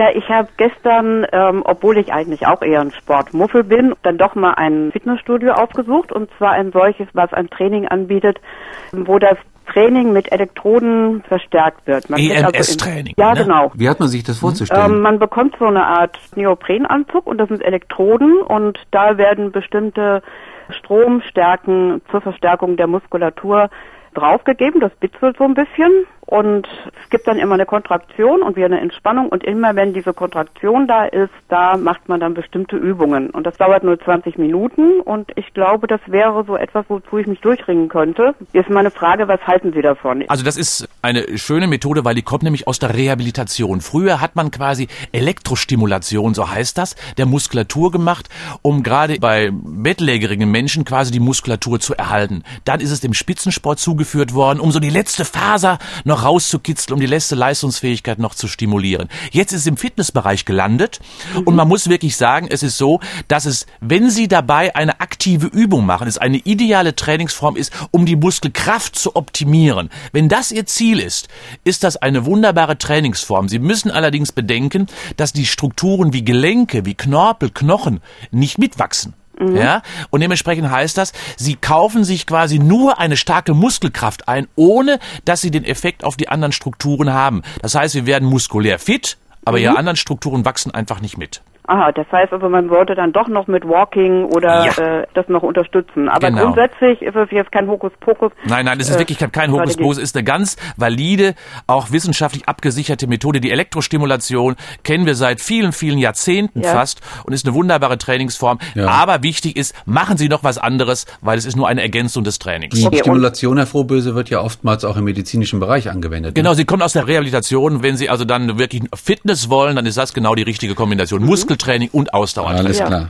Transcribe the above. Ja, ich habe gestern, obwohl ich eigentlich auch eher ein Sportmuffel bin, dann doch mal ein Fitnessstudio aufgesucht, und zwar ein solches, was ein Training anbietet, wo das Training mit Elektroden verstärkt wird. EMS-Training. Also ja, ne? Genau. Wie hat man sich das vorzustellen? Man bekommt so eine Art Neoprenanzug, und das sind Elektroden, und da werden bestimmte Stromstärken zur Verstärkung der Muskulatur draufgegeben, das bitzelt so ein bisschen, und es gibt dann immer eine Kontraktion und wieder eine Entspannung, und immer wenn diese Kontraktion da ist, da macht man dann bestimmte Übungen, und das dauert nur 20 Minuten und ich glaube, das wäre so etwas, wozu ich mich durchringen könnte. Jetzt meine Frage, was halten Sie davon? Also das ist eine schöne Methode, weil die kommt nämlich aus der Rehabilitation. Früher hat man quasi Elektrostimulation, so heißt das, der Muskulatur gemacht, um gerade bei bettlägerigen Menschen quasi die Muskulatur zu erhalten. Dann ist es dem Spitzensport zugeführt worden, um so die letzte Faser noch rauszukitzeln, um die letzte Leistungsfähigkeit noch zu stimulieren. Jetzt ist es im Fitnessbereich gelandet, und man muss wirklich sagen, es ist so, dass es, wenn Sie dabei eine aktive Übung machen, es eine ideale Trainingsform ist, um die Muskelkraft zu optimieren. Wenn das Ihr Ziel ist, ist das eine wunderbare Trainingsform. Sie müssen allerdings bedenken, dass die Strukturen wie Gelenke, wie Knorpel, Knochen nicht mitwachsen. Ja, und dementsprechend heißt das, Sie kaufen sich quasi nur eine starke Muskelkraft ein, ohne dass Sie den Effekt auf die anderen Strukturen haben. Das heißt, wir werden muskulär fit, aber Ihre anderen Strukturen wachsen einfach nicht mit. Aha, das heißt also, man sollte dann doch noch mit Walking oder das noch unterstützen. Aber genau, grundsätzlich ist es jetzt kein Hokuspokus. Nein, es ist wirklich kein Hokuspokus. Es ist eine ganz valide, auch wissenschaftlich abgesicherte Methode. Die Elektrostimulation kennen wir seit vielen, vielen Jahrzehnten fast und ist eine wunderbare Trainingsform. Ja. Aber wichtig ist, machen Sie noch was anderes, weil es ist nur eine Ergänzung des Trainings. Die Stimulation, Herr Frohböse, wird ja oftmals auch im medizinischen Bereich angewendet. Genau, ne? Sie kommen aus der Rehabilitation. Wenn Sie also dann wirklich Fitness wollen, dann ist das genau die richtige Kombination. Muskeltraining und Ausdauertraining. Alles klar.